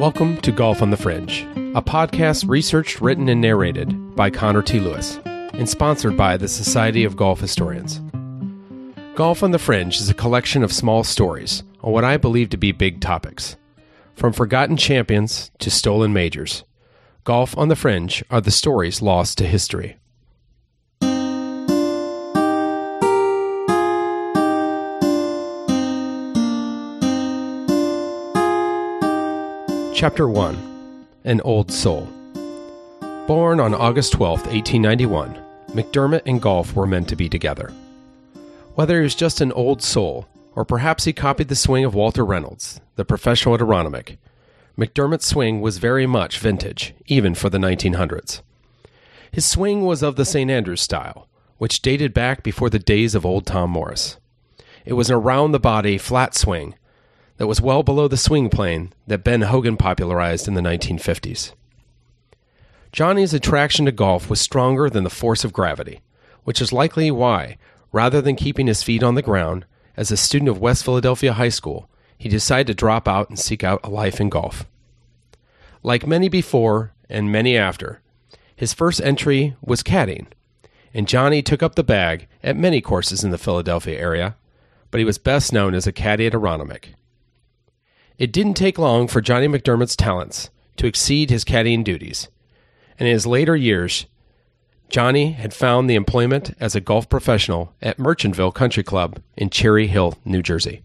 Welcome to Golf on the Fringe, a podcast researched, written, and narrated by Connor T. Lewis and sponsored by the Society of Golf Historians. Golf on the Fringe is a collection of small stories on what I believe to be big topics. From forgotten champions to stolen majors, Golf on the Fringe are the stories lost to history. Chapter 1. An Old Soul. Born on August 12, 1891, McDermott and golf were meant to be together. Whether he was just an old soul, or perhaps he copied the swing of Walter Reynolds, the professional at Aronimink, McDermott's swing was very much vintage, even for the 1900s. His swing was of the St. Andrews style, which dated back before the days of old Tom Morris. It was an around-the-body, flat swing that was well below the swing plane that Ben Hogan popularized in the 1950s. Johnny's attraction to golf was stronger than the force of gravity, which is likely why, rather than keeping his feet on the ground, as a student of West Philadelphia High School, he decided to drop out and seek out a life in golf. Like many before and many after, his first entry was caddying, and Johnny took up the bag at many courses in the Philadelphia area, but he was best known as a caddy at Aronimink. It didn't take long for Johnny McDermott's talents to exceed his caddying duties, and in his later years, Johnny had found the employment as a golf professional at Merchantville Country Club in Cherry Hill, New Jersey.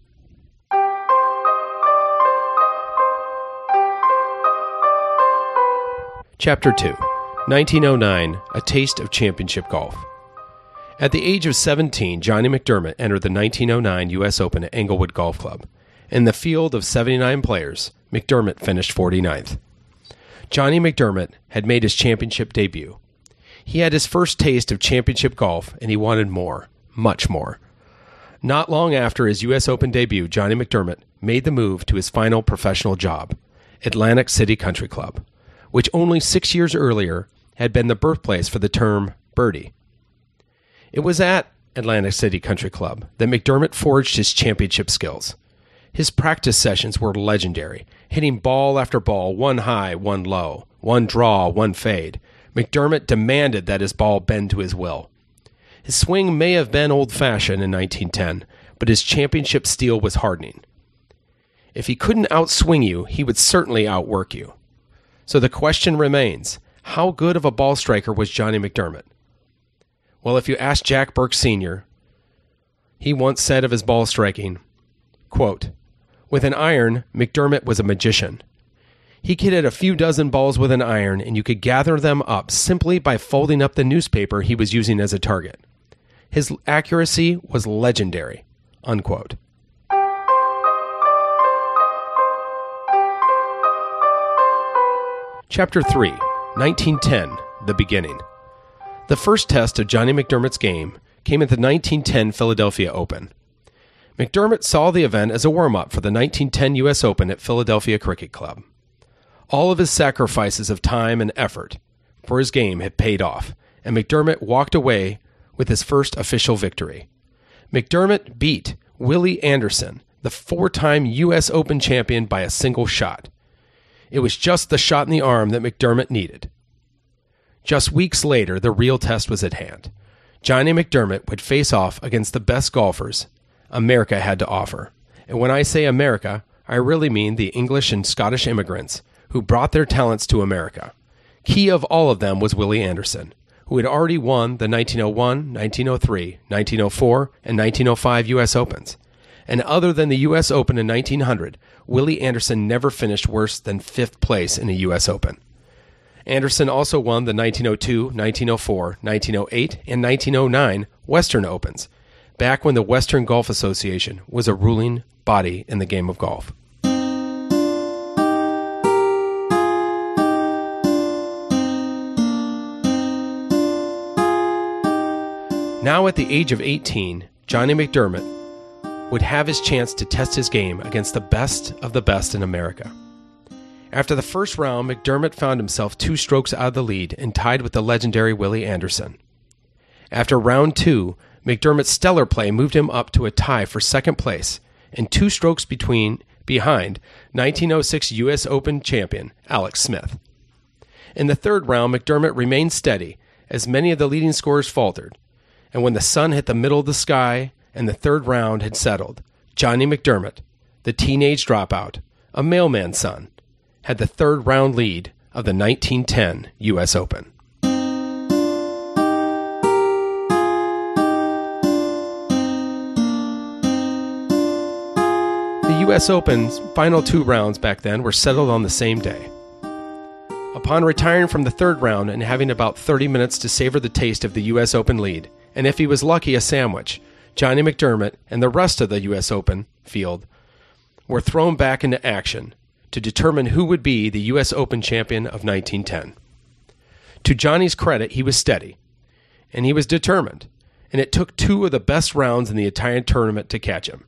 Chapter 2, 1909, A Taste of Championship Golf. At the age of 17, Johnny McDermott entered the 1909 U.S. Open at Englewood Golf Club. In the field of 79 players, McDermott finished 49th. Johnny McDermott had made his championship debut. He had his first taste of championship golf, and he wanted more, much more. Not long after his U.S. Open debut, Johnny McDermott made the move to his final professional job, Atlantic City Country Club, which only 6 years earlier had been the birthplace for the term birdie. It was at Atlantic City Country Club that McDermott forged his championship skills. His practice sessions were legendary, hitting ball after ball, one high, one low, one draw, one fade. McDermott demanded that his ball bend to his will. His swing may have been old-fashioned in 1910, but his championship steel was hardening. If he couldn't outswing you, he would certainly outwork you. So the question remains, how good of a ball striker was Johnny McDermott? Well, if you ask Jack Burke Sr., he once said of his ball striking, quote, "With an iron, McDermott was a magician. He could hit a few dozen balls with an iron, and you could gather them up simply by folding up the newspaper he was using as a target. His accuracy was legendary," unquote. Chapter 3, 1910, The Beginning. The first test of Johnny McDermott's game came at the 1910 Philadelphia Open. McDermott saw the event as a warm-up for the 1910 U.S. Open at Philadelphia Cricket Club. All of his sacrifices of time and effort for his game had paid off, and McDermott walked away with his first official victory. McDermott beat Willie Anderson, the four-time U.S. Open champion, by a single shot. It was just the shot in the arm that McDermott needed. Just weeks later, the real test was at hand. Johnny McDermott would face off against the best golfers America had to offer. And when I say America, I really mean the English and Scottish immigrants who brought their talents to America. Key of all of them was Willie Anderson, who had already won the 1901, 1903, 1904, and 1905 U.S. Opens. And other than the U.S. Open in 1900, Willie Anderson never finished worse than fifth place in a U.S. Open. Anderson also won the 1902, 1904, 1908, and 1909 Western Opens, back when the Western Golf Association was a ruling body in the game of golf. Now at the age of 18, Johnny McDermott would have his chance to test his game against the best of the best in America. After the first round, McDermott found himself 2 strokes out of the lead and tied with the legendary Willie Anderson. After round 2, McDermott's stellar play moved him up to a tie for second place, and 2 strokes between behind 1906 U.S. Open champion Alex Smith. In the third round, McDermott remained steady as many of the leading scorers faltered, and when the sun hit the middle of the sky and the third round had settled, Johnny McDermott, the teenage dropout, a mailman son, had the third round lead of the 1910 U.S. Open. The U.S. Open's final two rounds back then were settled on the same day. Upon retiring from the third round and having about 30 minutes to savor the taste of the U.S. Open lead, and if he was lucky, a sandwich, Johnny McDermott and the rest of the U.S. Open field were thrown back into action to determine who would be the U.S. Open champion of 1910. To Johnny's credit, he was steady, and he was determined, and it took two of the best rounds in the entire tournament to catch him.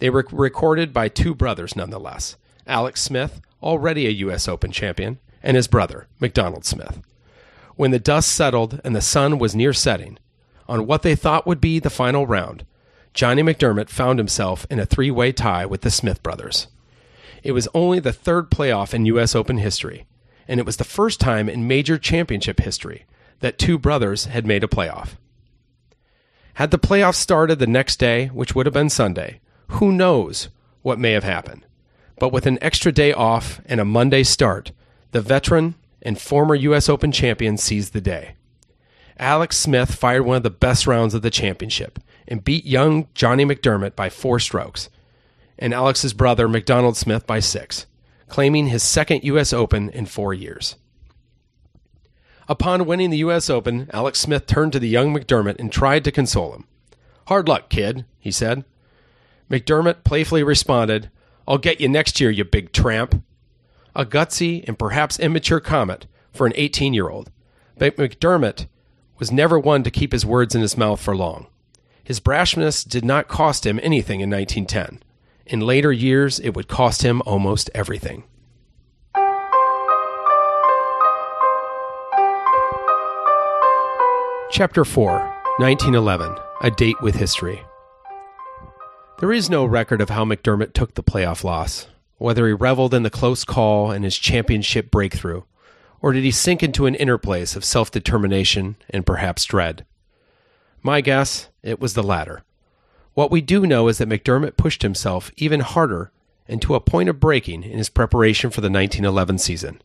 They were recorded by two brothers nonetheless, Alex Smith, already a U.S. Open champion, and his brother, McDonald Smith. When the dust settled and the sun was near setting, on what they thought would be the final round, Johnny McDermott found himself in a three-way tie with the Smith brothers. It was only the third playoff in U.S. Open history, and it was the first time in major championship history that two brothers had made a playoff. Had the playoff started the next day, which would have been Sunday, who knows what may have happened. But with an extra day off and a Monday start, the veteran and former U.S. Open champion seized the day. Alex Smith fired one of the best rounds of the championship and beat young Johnny McDermott by 4 strokes, and Alex's brother McDonald Smith by 6, claiming his second U.S. Open in 4 years. Upon winning the U.S. Open, Alex Smith turned to the young McDermott and tried to console him. "Hard luck, kid," he said. McDermott playfully responded, "I'll get you next year, you big tramp." A gutsy and perhaps immature comment for an 18-year-old, but McDermott was never one to keep his words in his mouth for long. His brashness did not cost him anything in 1910. In later years, it would cost him almost everything. Chapter 4, 1911, A Date with History. There is no record of how McDermott took the playoff loss, whether he reveled in the close call and his championship breakthrough, or did he sink into an inner place of self-determination and perhaps dread. My guess, it was the latter. What we do know is that McDermott pushed himself even harder and to a point of breaking in his preparation for the 1911 season.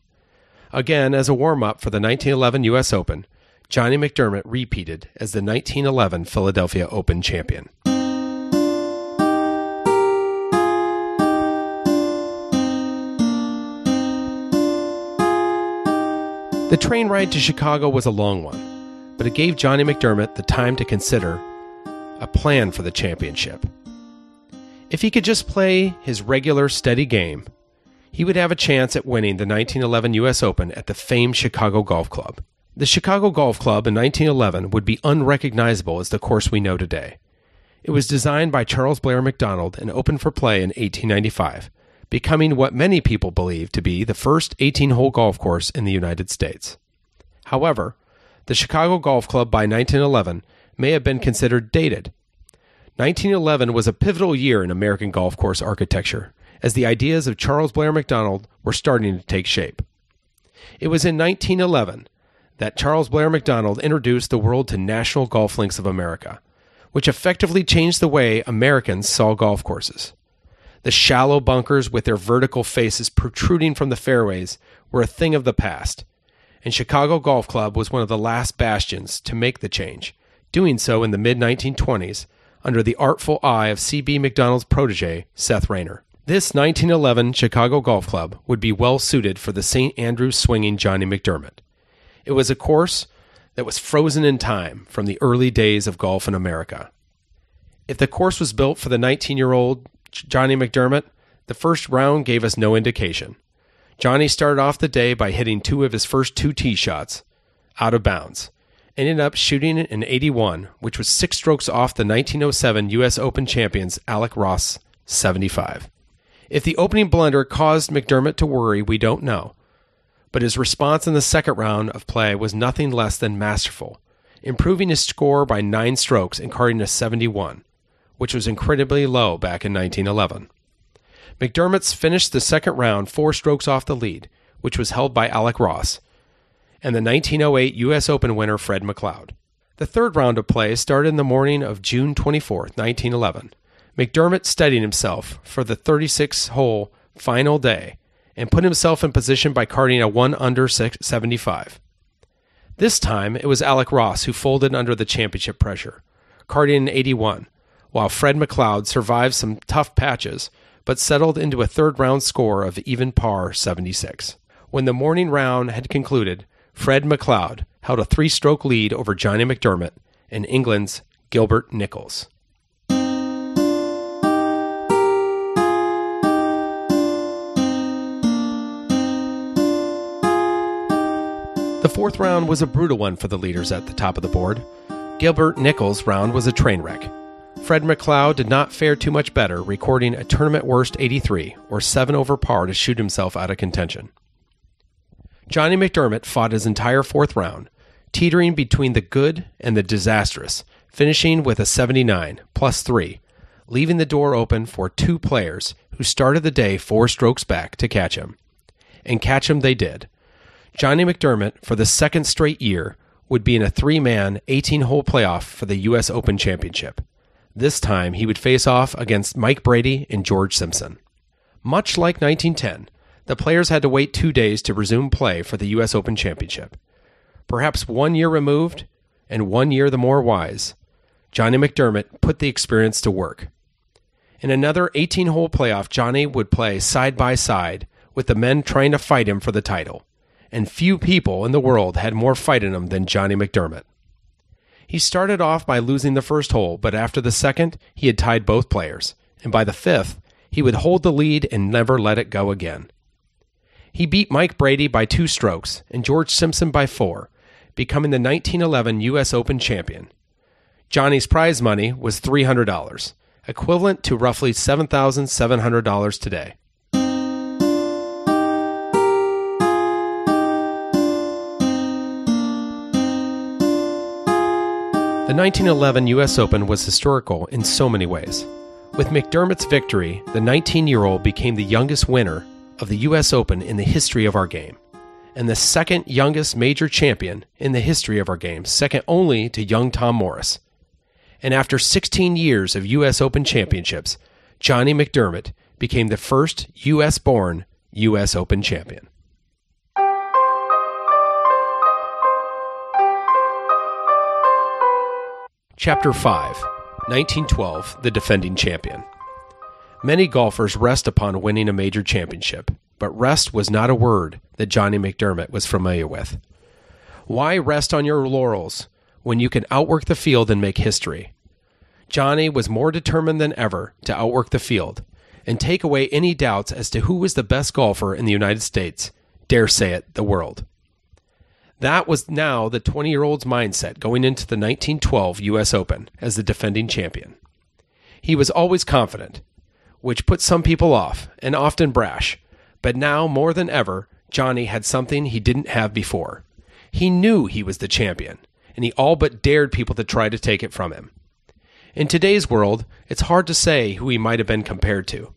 Again, as a warm-up for the 1911 U.S. Open, Johnny McDermott repeated as the 1911 Philadelphia Open champion. The train ride to Chicago was a long one, but it gave Johnny McDermott the time to consider a plan for the championship. If he could just play his regular, steady game, he would have a chance at winning the 1911 U.S. Open at the famed Chicago Golf Club. The Chicago Golf Club in 1911 would be unrecognizable as the course we know today. It was designed by Charles Blair MacDonald and opened for play in 1895. Becoming what many people believe to be the first 18-hole golf course in the United States. However, the Chicago Golf Club by 1911 may have been considered dated. 1911 was a pivotal year in American golf course architecture, as the ideas of Charles Blair MacDonald were starting to take shape. It was in 1911 that Charles Blair MacDonald introduced the world to National Golf Links of America, which effectively changed the way Americans saw golf courses. The shallow bunkers with their vertical faces protruding from the fairways were a thing of the past, and Chicago Golf Club was one of the last bastions to make the change, doing so in the mid-1920s under the artful eye of C.B. McDonald's protege, Seth Rayner. This 1911 Chicago Golf Club would be well suited for the St. Andrews swinging Johnny McDermott. It was a course that was frozen in time from the early days of golf in America. If the course was built for the 19-year-old Johnny McDermott, the first round gave us no indication. Johnny started off the day by hitting two of his first two tee shots out of bounds, ended up shooting an 81, which was 6 strokes off the 1907 U.S. Open champions Alec Ross 75. If the opening blunder caused McDermott to worry, we don't know, but his response in the second round of play was nothing less than masterful, improving his score by 9 strokes and carding a 71. Which was incredibly low back in 1911. McDermott's finished the second round 4 strokes off the lead, which was held by Alec Ross, and the 1908 U.S. Open winner Fred McLeod. The third round of play started in the morning of June 24, 1911. McDermott steadied himself for the 36-hole final day and put himself in position by carding a 1 under 75. This time, it was Alec Ross who folded under the championship pressure, carding an 81, while Fred McLeod survived some tough patches but settled into a third-round score of even par 76. When the morning round had concluded, Fred McLeod held a 3-stroke lead over Johnny McDermott and England's Gilbert Nichols. The fourth round was a brutal one for the leaders at the top of the board. Gilbert Nichols' round was a train wreck. Fred McLeod did not fare too much better, recording a tournament-worst 83, or 7 over par, to shoot himself out of contention. Johnny McDermott fought his entire fourth round, teetering between the good and the disastrous, finishing with a 79, plus 3, leaving the door open for two players who started the day 4 strokes back to catch him. And catch him they did. Johnny McDermott, for the second straight year, would be in a 3-man, 18-hole playoff for the U.S. Open Championship. This time, he would face off against Mike Brady and George Simpson. Much like 1910, the players had to wait 2 days to resume play for the U.S. Open Championship. Perhaps 1 year removed, and 1 year the more wise, Johnny McDermott put the experience to work. In another 18-hole playoff, Johnny would play side by side with the men trying to fight him for the title, and few people in the world had more fight in them than Johnny McDermott. He started off by losing the first hole, but after the second, he had tied both players, and by the fifth, he would hold the lead and never let it go again. He beat Mike Brady by 2 strokes and George Simpson by 4, becoming the 1911 U.S. Open champion. Johnny's prize money was $300, equivalent to roughly $7,700 today. The 1911 U.S. Open was historical in so many ways. With McDermott's victory, the 19-year-old became the youngest winner of the U.S. Open in the history of our game, and the second youngest major champion in the history of our game, second only to young Tom Morris. And after 16 years of U.S. Open championships, Johnny McDermott became the first U.S.-born U.S. Open champion. Chapter 5, 1912, The Defending Champion. Many golfers rest upon winning a major championship, but rest was not a word that Johnny McDermott was familiar with. Why rest on your laurels when you can outwork the field and make history? Johnny was more determined than ever to outwork the field and take away any doubts as to who was the best golfer in the United States, dare say it, the world. That was now the 20-year-old's mindset going into the 1912 U.S. Open as the defending champion. He was always confident, which put some people off, and often brash. But now, more than ever, Johnny had something he didn't have before. He knew he was the champion, and he all but dared people to try to take it from him. In today's world, it's hard to say who he might have been compared to,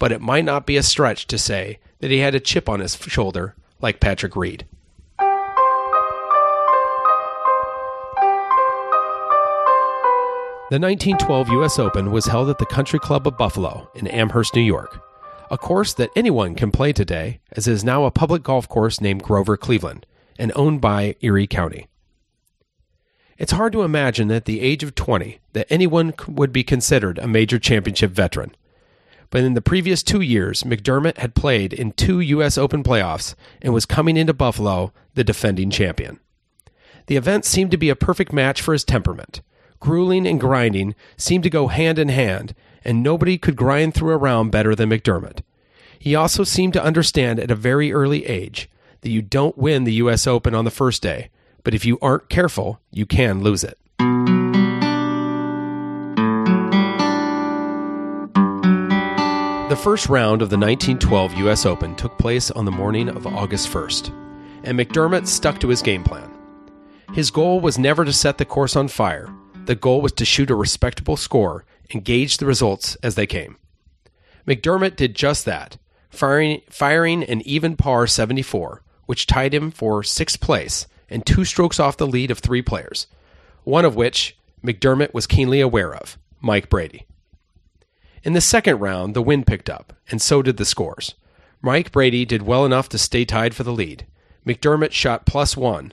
but it might not be a stretch to say that he had a chip on his shoulder like Patrick Reed. The 1912 U.S. Open was held at the Country Club of Buffalo in Amherst, New York, a course that anyone can play today, as it is now a public golf course named Grover Cleveland and owned by Erie County. It's hard to imagine at the age of 20 that anyone would be considered a major championship veteran, but in the previous 2 years, McDermott had played in 2 U.S. Open playoffs and was coming into Buffalo the defending champion. The event seemed to be a perfect match for his temperament. Grueling and grinding seemed to go hand in hand, and nobody could grind through a round better than McDermott. He also seemed to understand at a very early age that you don't win the U.S. Open on the first day, but if you aren't careful, you can lose it. The first round of the 1912 U.S. Open took place on the morning of August 1st, and McDermott stuck to his game plan. His goal was never to set the course on fire. The goal was to shoot a respectable score and gauge the results as they came. McDermott did just that, firing an even par 74, which tied him for sixth place and 2 strokes off the lead of 3 players, one of which McDermott was keenly aware of, Mike Brady. In the second round, the wind picked up, and so did the scores. Mike Brady did well enough to stay tied for the lead. McDermott shot +1,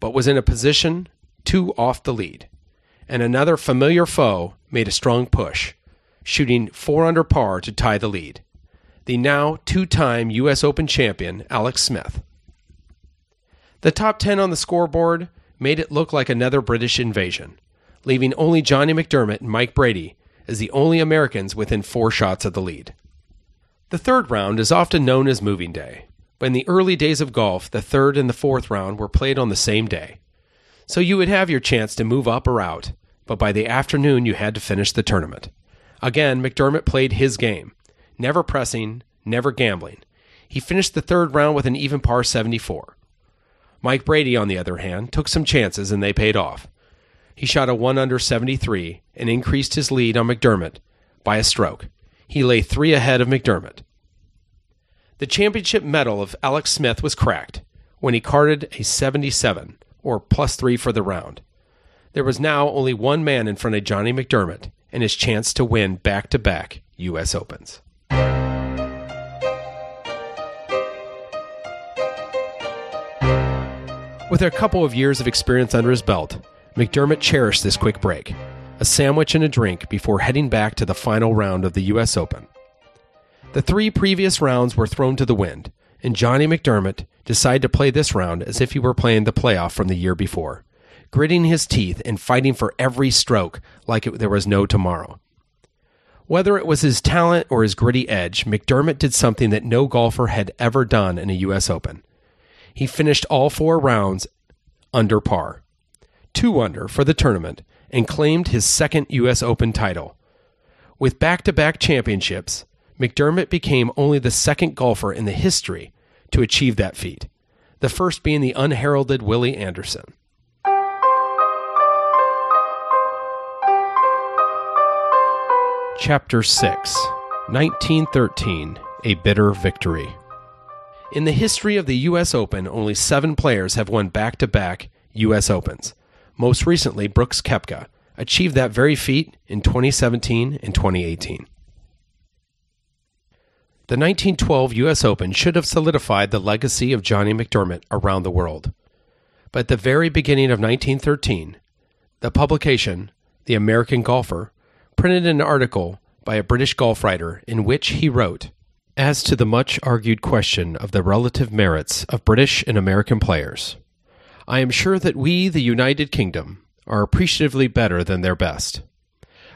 but was in a position 2 off the lead. And another familiar foe made a strong push, shooting 4 under par to tie the lead. The now 2-time U.S. Open champion, Alex Smith. The top 10 on the scoreboard made it look like another British invasion, leaving only Johnny McDermott and Mike Brady as the only Americans within 4 shots of the lead. The third round is often known as moving day, but in the early days of golf, the third and the fourth round were played on the same day. So you would have your chance to move up or out, but by the afternoon you had to finish the tournament. Again, McDermott played his game, never pressing, never gambling. He finished the third round with an even par 74. Mike Brady, on the other hand, took some chances and they paid off. He shot a 1-under 73 and increased his lead on McDermott by a stroke. He lay 3 ahead of McDermott. The championship medal of Alex Smith was cracked when he carded a 77, or +3 for the round. There was now only one man in front of Johnny McDermott and his chance to win back-to-back U.S. Opens. With a couple of years of experience under his belt, McDermott cherished this quick break, a sandwich and a drink before heading back to the final round of the U.S. Open. The 3 previous rounds were thrown to the wind, and Johnny McDermott decided to play this round as if he were playing the playoff from the year before, gritting his teeth and fighting for every stroke like there was no tomorrow. Whether it was his talent or his gritty edge, McDermott did something that no golfer had ever done in a U.S. Open. He finished all 4 rounds under par, 2 under for the tournament, and claimed his second U.S. Open title. With back-to-back championships, McDermott became only the second golfer in the history to achieve that feat, the first being the unheralded Willie Anderson. Chapter 6, 1913, A Bitter Victory. In the history of the U.S. Open, only 7 players have won back-to-back U.S. Opens. Most recently, Brooks Koepka achieved that very feat in 2017 and 2018. The 1912 U.S. Open should have solidified the legacy of Johnny McDermott around the world. But at the very beginning of 1913, the publication, The American Golfer, printed an article by a British golf writer in which he wrote, "As to the much-argued question of the relative merits of British and American players, I am sure that we, the United Kingdom, are appreciatively better than their best.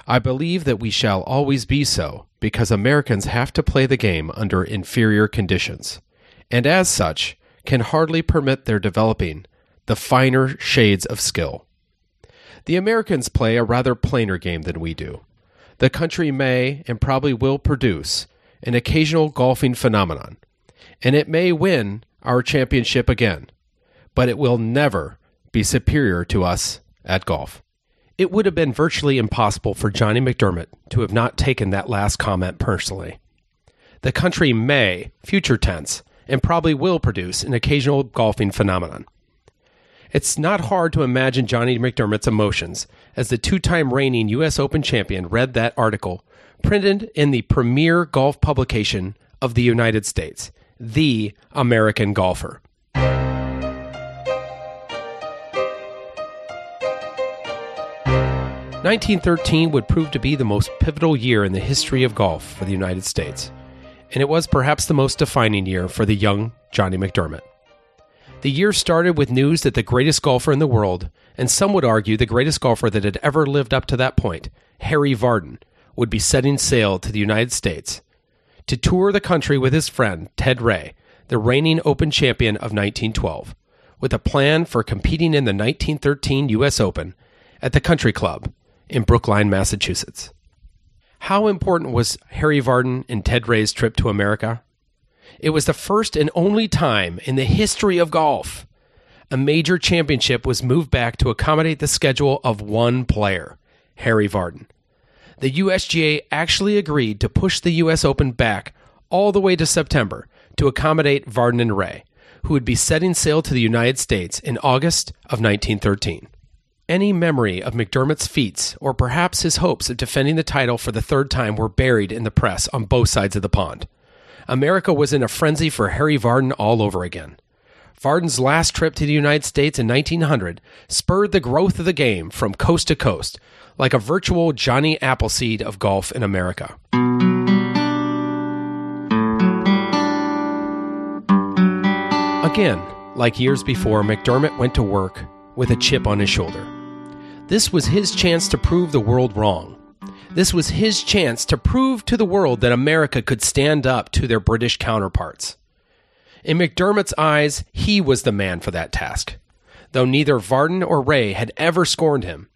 I believe that we shall always be so, because Americans have to play the game under inferior conditions, and as such, can hardly permit their developing the finer shades of skill. The Americans play a rather plainer game than we do. The country may and probably will produce an occasional golfing phenomenon, and it may win our championship again, but it will never be superior to us at golf." It would have been virtually impossible for Johnny McDermott to have not taken that last comment personally. The country may, future tense, and probably will produce an occasional golfing phenomenon. It's not hard to imagine Johnny McDermott's emotions as the 2-time reigning U.S. Open champion read that article printed in the premier golf publication of the United States, The American Golfer. The 1913 would prove to be the most pivotal year in the history of golf for the United States, and it was perhaps the most defining year for the young Johnny McDermott. The year started with news that the greatest golfer in the world, and some would argue the greatest golfer that had ever lived up to that point, Harry Vardon, would be setting sail to the United States to tour the country with his friend Ted Ray, the reigning Open champion of 1912, with a plan for competing in the 1913 U.S. Open at the Country Club in Brookline, Massachusetts. How important was Harry Vardon and Ted Ray's trip to America? It was the first and only time in the history of golf a major championship was moved back to accommodate the schedule of one player, Harry Vardon. the USGA actually agreed to push the U.S. Open back all the way to September to accommodate Vardon and Ray, who would be setting sail to the United States in August of 1913. Any memory of McDermott's feats, or perhaps his hopes of defending the title for the third time, were buried in the press on both sides of the pond. America was in a frenzy for Harry Vardon all over again. Vardon's last trip to the United States in 1900 spurred the growth of the game from coast to coast, like a virtual Johnny Appleseed of golf in America. Again, like years before, McDermott went to work with a chip on his shoulder. This was his chance to prove the world wrong. This was his chance to prove to the world that America could stand up to their British counterparts. In McDermott's eyes, he was the man for that task. Though neither Vardon or Ray had ever scorned him,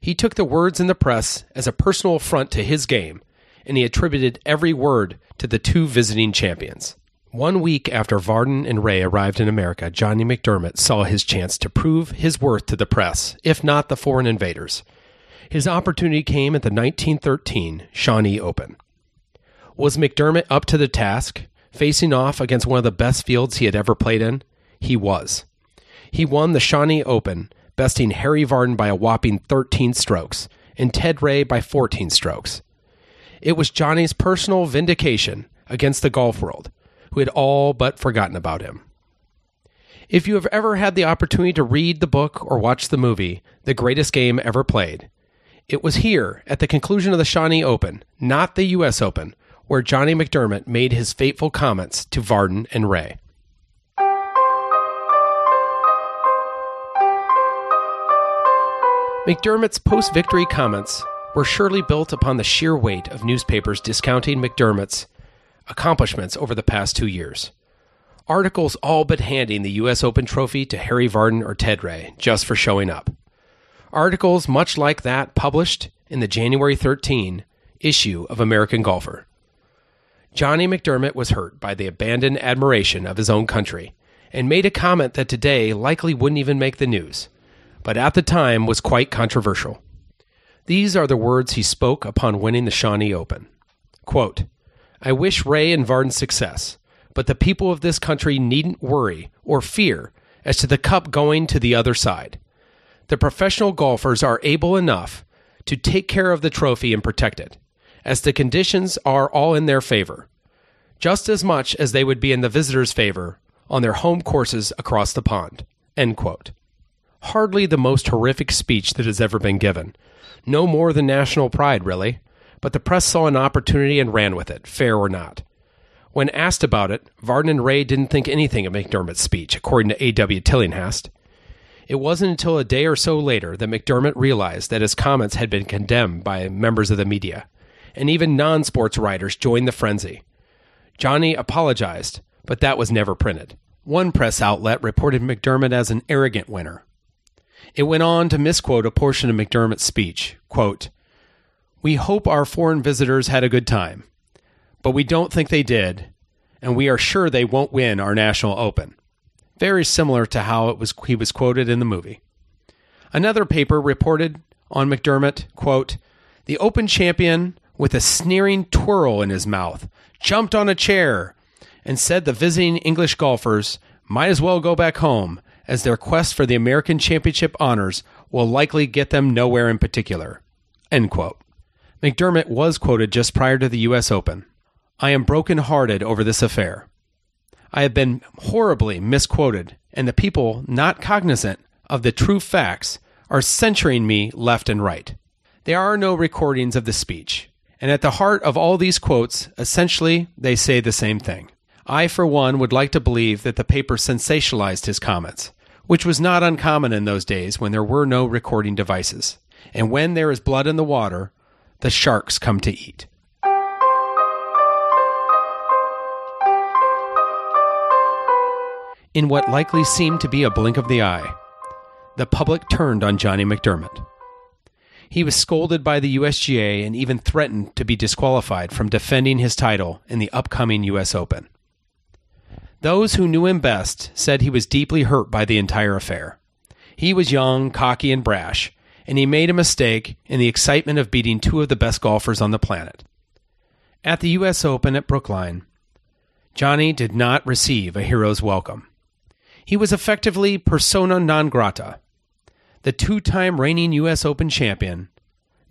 he took the words in the press as a personal affront to his game, and he attributed every word to the two visiting champions. 1 week after Vardon and Ray arrived in America, Johnny McDermott saw his chance to prove his worth to the press, if not the foreign invaders. His opportunity came at the 1913 Shawnee Open. Was McDermott up to the task, facing off against one of the best fields he had ever played in? He was. He won the Shawnee Open, besting Harry Vardon by a whopping 13 strokes, and Ted Ray by 14 strokes. It was Johnny's personal vindication against the golf world, who had all but forgotten about him. If you have ever had the opportunity to read the book or watch the movie, The Greatest Game Ever Played, it was here, at the conclusion of the Shawnee Open, not the U.S. Open, where Johnny McDermott made his fateful comments to Vardon and Ray. McDermott's post-victory comments were surely built upon the sheer weight of newspapers discounting McDermott's accomplishments over the past 2 years. Articles all but handing the U.S. Open trophy to Harry Vardon or Ted Ray just for showing up. Articles much like that published in the January 13 issue of American Golfer. Johnny McDermott was hurt by the abandoned admiration of his own country and made a comment that today likely wouldn't even make the news, but at the time was quite controversial. These are the words he spoke upon winning the Shawnee Open. Quote, "I wish Ray and Vardon's success, but the people of this country needn't worry or fear as to the cup going to the other side. The professional golfers are able enough to take care of the trophy and protect it, as the conditions are all in their favor, just as much as they would be in the visitors' favor on their home courses across the pond." End quote. Hardly the most horrific speech that has ever been given. No more than national pride, really. But the press saw an opportunity and ran with it, fair or not. When asked about it, Vardon and Ray didn't think anything of McDermott's speech, according to A.W. Tillinghast. It wasn't until a day or so later that McDermott realized that his comments had been condemned by members of the media, and even non-sports writers joined the frenzy. Johnny apologized, but that was never printed. One press outlet reported McDermott as an arrogant winner. It went on to misquote a portion of McDermott's speech, quote, "We hope our foreign visitors had a good time, but we don't think they did, and we are sure they won't win our national open." Very similar to how he was quoted in the movie. Another paper reported on McDermott, quote, "The Open champion, with a sneering twirl in his mouth, jumped on a chair and said the visiting English golfers might as well go back home, as their quest for the American Championship honors will likely get them nowhere in particular." End quote. McDermott was quoted just prior to the U.S. Open. "I am broken-hearted over this affair. I have been horribly misquoted, and the people not cognizant of the true facts are censuring me left and right." There are no recordings of the speech, and at the heart of all these quotes, essentially, they say the same thing. I, for one, would like to believe that the paper sensationalized his comments, which was not uncommon in those days when there were no recording devices, and when there is blood in the water, the sharks come to eat. In what likely seemed to be a blink of the eye, the public turned on Johnny McDermott. He was scolded by the USGA and even threatened to be disqualified from defending his title in the upcoming U.S. Open. Those who knew him best said he was deeply hurt by the entire affair. He was young, cocky, and brash, and he made a mistake in the excitement of beating two of the best golfers on the planet. At the U.S. Open at Brookline, Johnny did not receive a hero's welcome. He was effectively persona non grata, the two-time reigning U.S. Open champion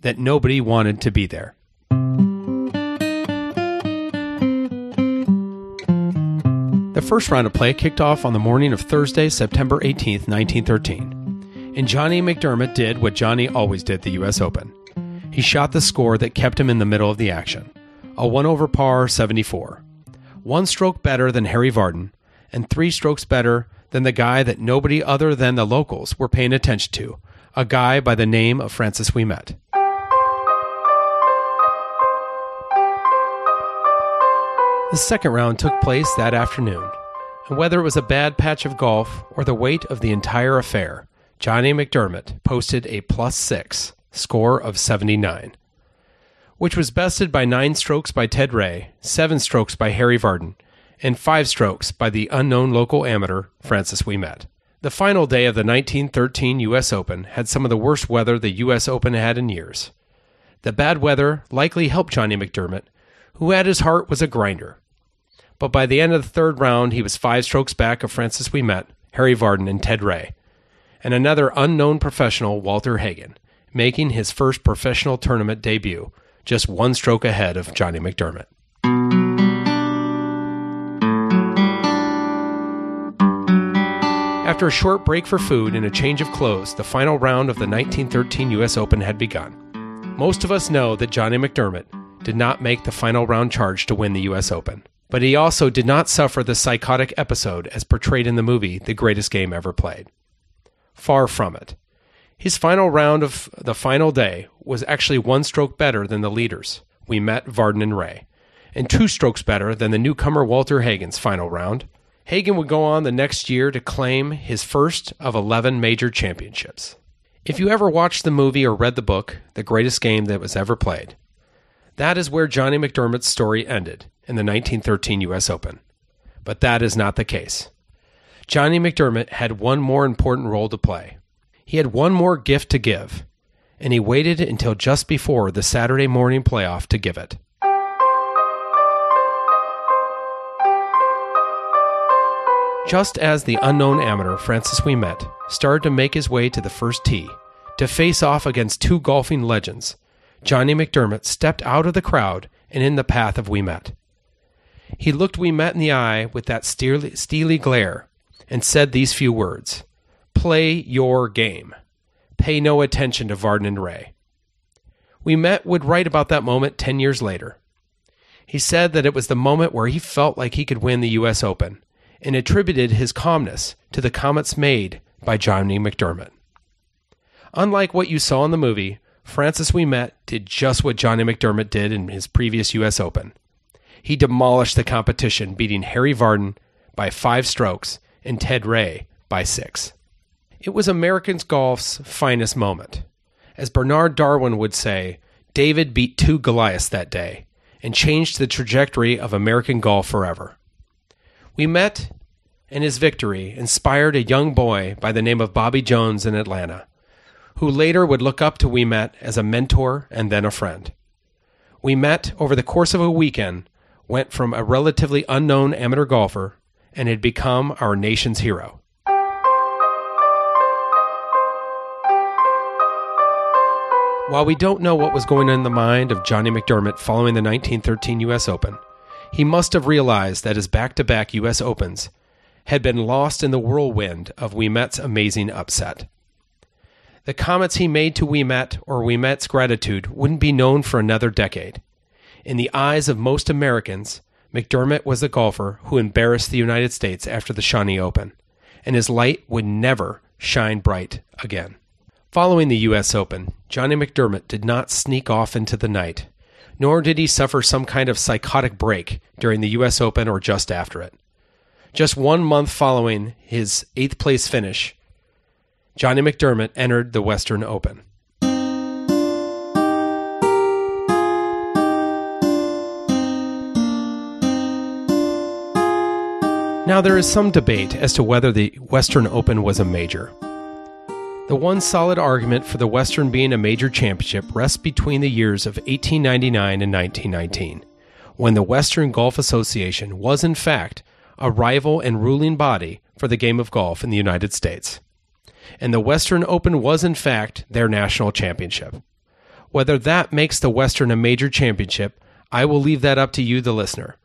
that nobody wanted to be there. The first round of play kicked off on the morning of Thursday, September 18, 1913, and Johnny McDermott did what Johnny always did at the U.S. Open. He shot the score that kept him in the middle of the action, a one-over par 74, one stroke better than Harry Vardon, and three strokes better than the guy that nobody other than the locals were paying attention to, a guy by the name of Francis Ouimet. The second round took place that afternoon, and whether it was a bad patch of golf or the weight of the entire affair, Johnny McDermott posted a +6 score of 79, which was bested by 9 strokes by Ted Ray, 7 strokes by Harry Vardon, and 5 strokes by the unknown local amateur, Francis Ouimet. The final day of the 1913 U.S. Open had some of the worst weather the U.S. Open had in years. The bad weather likely helped Johnny McDermott, who at his heart was a grinder. But by the end of the third round, he was 5 strokes back of Francis Ouimet, Harry Vardon, and Ted Ray, and another unknown professional, Walter Hagen, making his first professional tournament debut, just 1 stroke ahead of Johnny McDermott. After a short break for food and a change of clothes, the final round of the 1913 U.S. Open had begun. Most of us know that Johnny McDermott did not make the final round charge to win the U.S. Open, but he also did not suffer the psychotic episode as portrayed in the movie The Greatest Game Ever Played. Far from it. His final round of the final day was actually 1 stroke better than the leaders, Ouimet, Vardon, and Ray, and 2 strokes better than the newcomer Walter Hagen's final round. Hagen would go on the next year to claim his first of 11 major championships. If you ever watched the movie or read the book, The Greatest Game That Was Ever Played, that is where Johnny McDermott's story ended in the 1913 U.S. Open. But that is not the case. Johnny McDermott had one more important role to play. He had one more gift to give, and he waited until just before the Saturday morning playoff to give it. Just as the unknown amateur, Francis Ouimet, started to make his way to the first tee to face off against two golfing legends, Johnny McDermott stepped out of the crowd and in the path of Ouimet. He looked Ouimet in the eye with that steely glare and said these few words: "Play your game. Pay no attention to Vardon and Ray." Ouimet would write about that moment 10 years later. He said that it was the moment where he felt like he could win the U.S. Open, and attributed his calmness to the comments made by Johnny McDermott. Unlike what you saw in the movie, Francis Ouimet did just what Johnny McDermott did in his previous U.S. Open. He demolished the competition, beating Harry Vardon by 5 strokes and Ted Ray by 6. It was American golf's finest moment. As Bernard Darwin would say, David beat two Goliaths that day and changed the trajectory of American golf forever. Ouimet and his victory inspired a young boy by the name of Bobby Jones in Atlanta, who later would look up to Ouimet as a mentor and then a friend. Ouimet, over the course of a weekend, went from a relatively unknown amateur golfer and had become our nation's hero. While we don't know what was going on in the mind of Johnny McDermott following the 1913 U.S. Open, he must have realized that his back-to-back U.S. Opens had been lost in the whirlwind of Ouimet's amazing upset. The comments he made to Ouimet or Ouimet's gratitude wouldn't be known for another decade. In the eyes of most Americans, McDermott was the golfer who embarrassed the United States after the Shawnee Open, and his light would never shine bright again. Following the U.S. Open, Johnny McDermott did not sneak off into the night, nor did he suffer some kind of psychotic break during the U.S. Open or just after it. Just 1 month following his 8th-place finish, Johnny McDermott entered the Western Open. Now, there is some debate as to whether the Western Open was a major. The one solid argument for the Western being a major championship rests between the years of 1899 and 1919, when the Western Golf Association was, in fact, a rival and ruling body for the game of golf in the United States. And the Western Open was, in fact, their national championship. Whether that makes the Western a major championship, I will leave that up to you, the listener.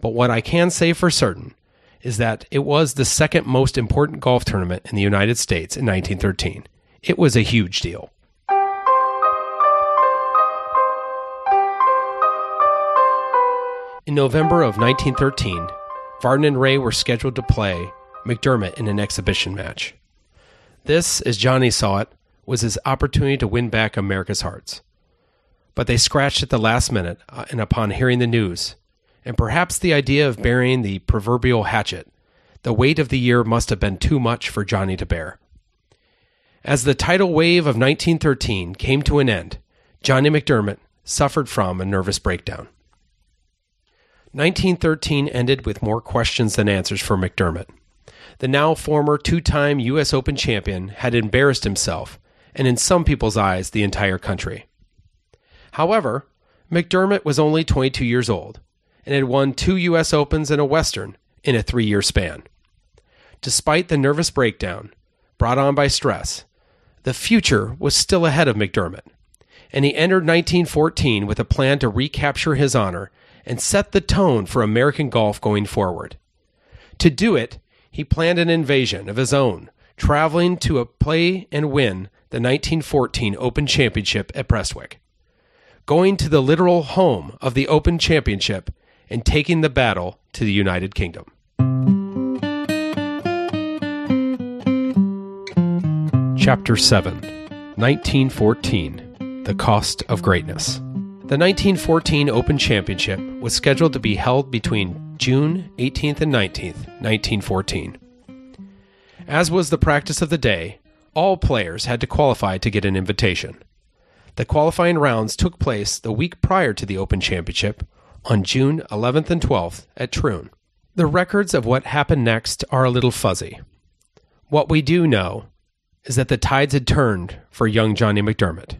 But what I can say for certain is that it was the second most important golf tournament in the United States in 1913. It was a huge deal. In November of 1913, Vardon and Ray were scheduled to play McDermott in an exhibition match. This, as Johnny saw it, was his opportunity to win back America's hearts. But they scratched at the last minute, and upon hearing the news, and perhaps the idea of burying the proverbial hatchet, the weight of the year must have been too much for Johnny to bear. As the tidal wave of 1913 came to an end, Johnny McDermott suffered from a nervous breakdown. 1913 ended with more questions than answers for McDermott. The now former two-time U.S. Open champion had embarrassed himself, and in some people's eyes, the entire country. However, McDermott was only 22 years old, and had won 2 U.S. Opens and a Western in a 3-year span. Despite the nervous breakdown, brought on by stress, the future was still ahead of McDermott, and he entered 1914 with a plan to recapture his honor and set the tone for American golf going forward. To do it, he planned an invasion of his own, traveling to play and win the 1914 Open Championship at Prestwick, going to the literal home of the Open Championship and taking the battle to the United Kingdom. Chapter 7, 1914, The Cost of Greatness. The 1914 Open Championship was scheduled to be held between June 18th and 19th, 1914. As was the practice of the day, all players had to qualify to get an invitation. The qualifying rounds took place the week prior to the Open Championship, on June 11th and 12th at Troon. The records of what happened next are a little fuzzy. What we do know is that the tides had turned for young Johnny McDermott.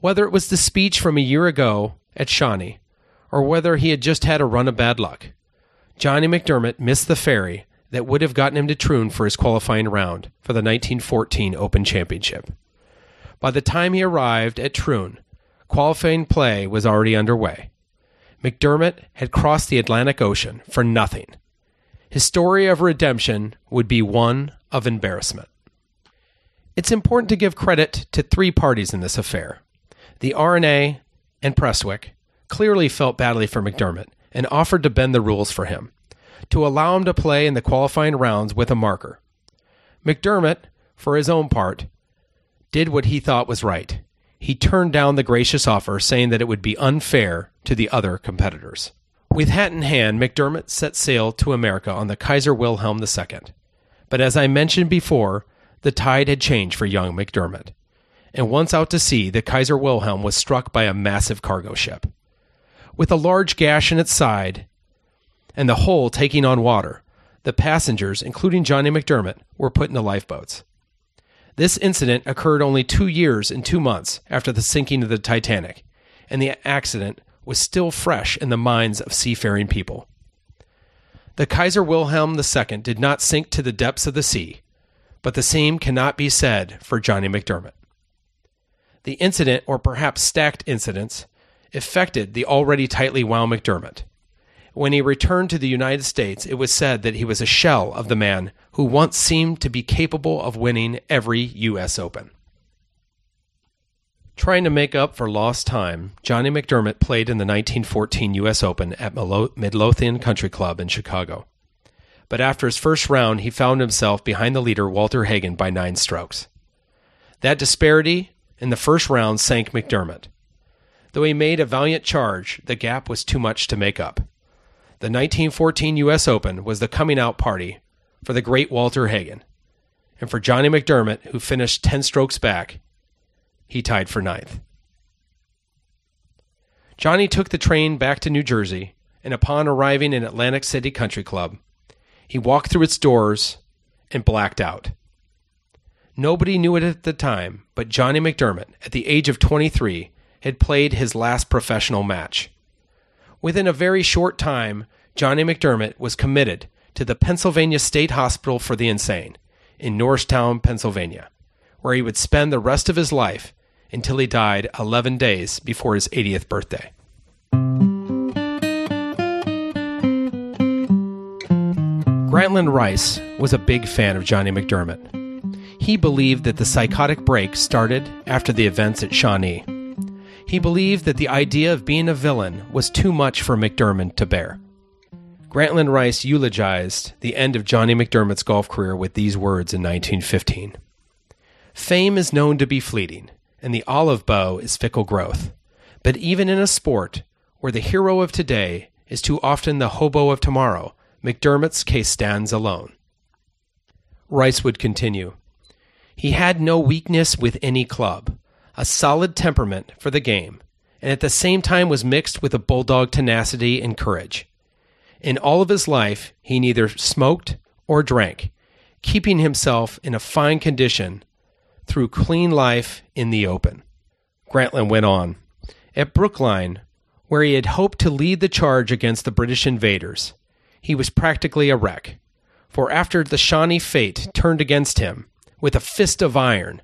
Whether it was the speech from a year ago at Shawnee, or whether he had just had a run of bad luck, Johnny McDermott missed the ferry that would have gotten him to Troon for his qualifying round for the 1914 Open Championship. By the time he arrived at Troon, qualifying play was already underway. McDermott had crossed the Atlantic Ocean for nothing. His story of redemption would be one of embarrassment. It's important to give credit to 3 parties in this affair. The R&A and Prestwick clearly felt badly for McDermott and offered to bend the rules for him, to allow him to play in the qualifying rounds with a marker. McDermott, for his own part, did what he thought was right. He turned down the gracious offer, saying that it would be unfair to the other competitors. With hat in hand, McDermott set sail to America on the Kaiser Wilhelm II. But as I mentioned before, the tide had changed for young McDermott. And once out to sea, the Kaiser Wilhelm was struck by a massive cargo ship. With a large gash in its side and the hull taking on water, the passengers, including Johnny McDermott, were put into lifeboats. This incident occurred only 2 years and 2 months after the sinking of the Titanic, and the accident was still fresh in the minds of seafaring people. The Kaiser Wilhelm II did not sink to the depths of the sea, but the same cannot be said for Johnny McDermott. The incident, or perhaps stacked incidents, affected the already tightly wound McDermott. When he returned to the United States, it was said that he was a shell of the man who once seemed to be capable of winning every U.S. Open. Trying to make up for lost time, Johnny McDermott played in the 1914 U.S. Open at Midlothian Country Club in Chicago. But after his first round, he found himself behind the leader Walter Hagen by 9 strokes. That disparity in the first round sank McDermott. Though he made a valiant charge, the gap was too much to make up. The 1914 U.S. Open was the coming-out party for the great Walter Hagen. And for Johnny McDermott, who finished 10 strokes back, he tied for 9th. Johnny took the train back to New Jersey, and upon arriving in Atlantic City Country Club, he walked through its doors and blacked out. Nobody knew it at the time, but Johnny McDermott, at the age of 23, had played his last professional match. Within a very short time, Johnny McDermott was committed to the Pennsylvania State Hospital for the Insane in Norristown, Pennsylvania, where he would spend the rest of his life until he died 11 days before his 80th birthday. Grantland Rice was a big fan of Johnny McDermott. He believed that the psychotic break started after the events at Shawnee. He believed that the idea of being a villain was too much for McDermott to bear. Grantland Rice eulogized the end of Johnny McDermott's golf career with these words in 1915. Fame is known to be fleeting, and the olive bough is fickle growth. But even in a sport where the hero of today is too often the hobo of tomorrow, McDermott's case stands alone. Rice would continue. He had no weakness with any club, a solid temperament for the game, and at the same time was mixed with a bulldog tenacity and courage. In all of his life, he neither smoked or drank, keeping himself in a fine condition through clean life in the open. Grantland went on. At Brookline, where he had hoped to lead the charge against the British invaders, he was practically a wreck, for after the Shawnee fate turned against him, with a fist of iron,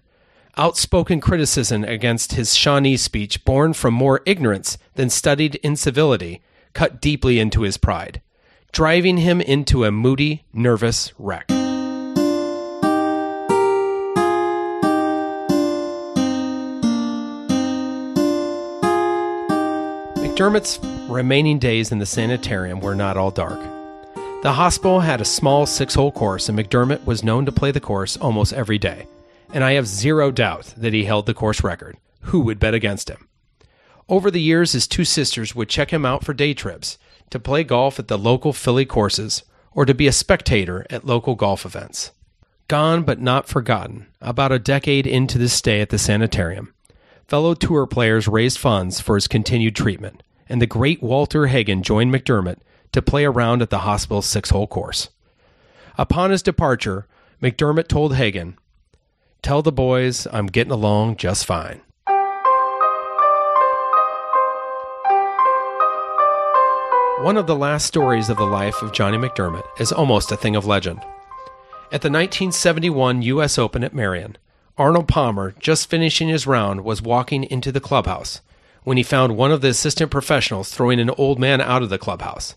outspoken criticism against his Shawnee speech born from more ignorance than studied incivility cut deeply into his pride, driving him into a moody, nervous wreck. McDermott's remaining days in the sanitarium were not all dark. The hospital had a small 6-hole course, and McDermott was known to play the course almost every day, and I have zero doubt that he held the course record. Who would bet against him? Over the years, his two sisters would check him out for day trips, to play golf at the local Philly courses, or to be a spectator at local golf events. Gone but not forgotten, about a decade into this stay at the sanitarium, fellow tour players raised funds for his continued treatment, and the great Walter Hagen joined McDermott to play around at the hospital's 6-hole course. Upon his departure, McDermott told Hagen, "Tell the boys I'm getting along just fine." One of the last stories of the life of Johnny McDermott is almost a thing of legend. At the 1971 U.S. Open at Marion, Arnold Palmer, just finishing his round, was walking into the clubhouse when he found one of the assistant professionals throwing an old man out of the clubhouse.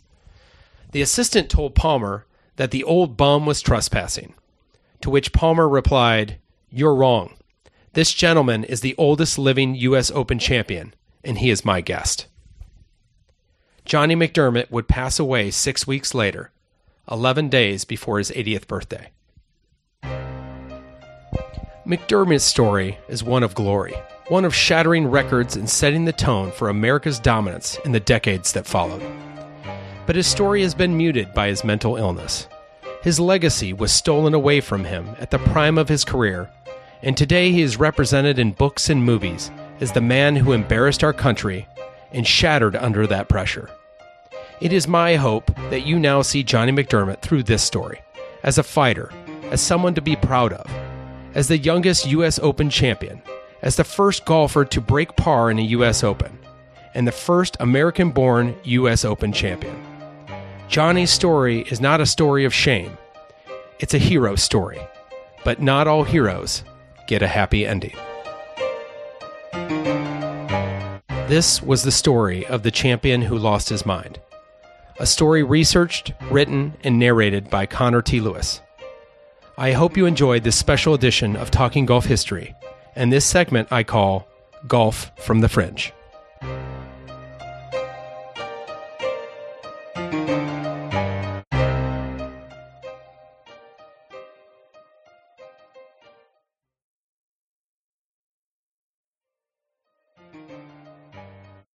The assistant told Palmer that the old bum was trespassing, to which Palmer replied, "You're wrong. This gentleman is the oldest living U.S. Open champion, and he is my guest." Johnny McDermott would pass away 6 weeks later, 11 days before his 80th birthday. McDermott's story is one of glory, one of shattering records and setting the tone for America's dominance in the decades that followed. But his story has been muted by his mental illness. His legacy was stolen away from him at the prime of his career, and today he is represented in books and movies as the man who embarrassed our country and shattered under that pressure. It is my hope that you now see Johnny McDermott through this story, as a fighter, as someone to be proud of, as the youngest U.S. Open champion, as the first golfer to break par in a U.S. Open, and the first American-born U.S. Open champion. Johnny's story is not a story of shame. It's a hero story, but not all heroes get a happy ending. This was the story of the champion who lost his mind. A story researched, written, and narrated by Connor T. Lewis. I hope you enjoyed this special edition of Talking Golf History, and this segment I call Golf from the Fringe.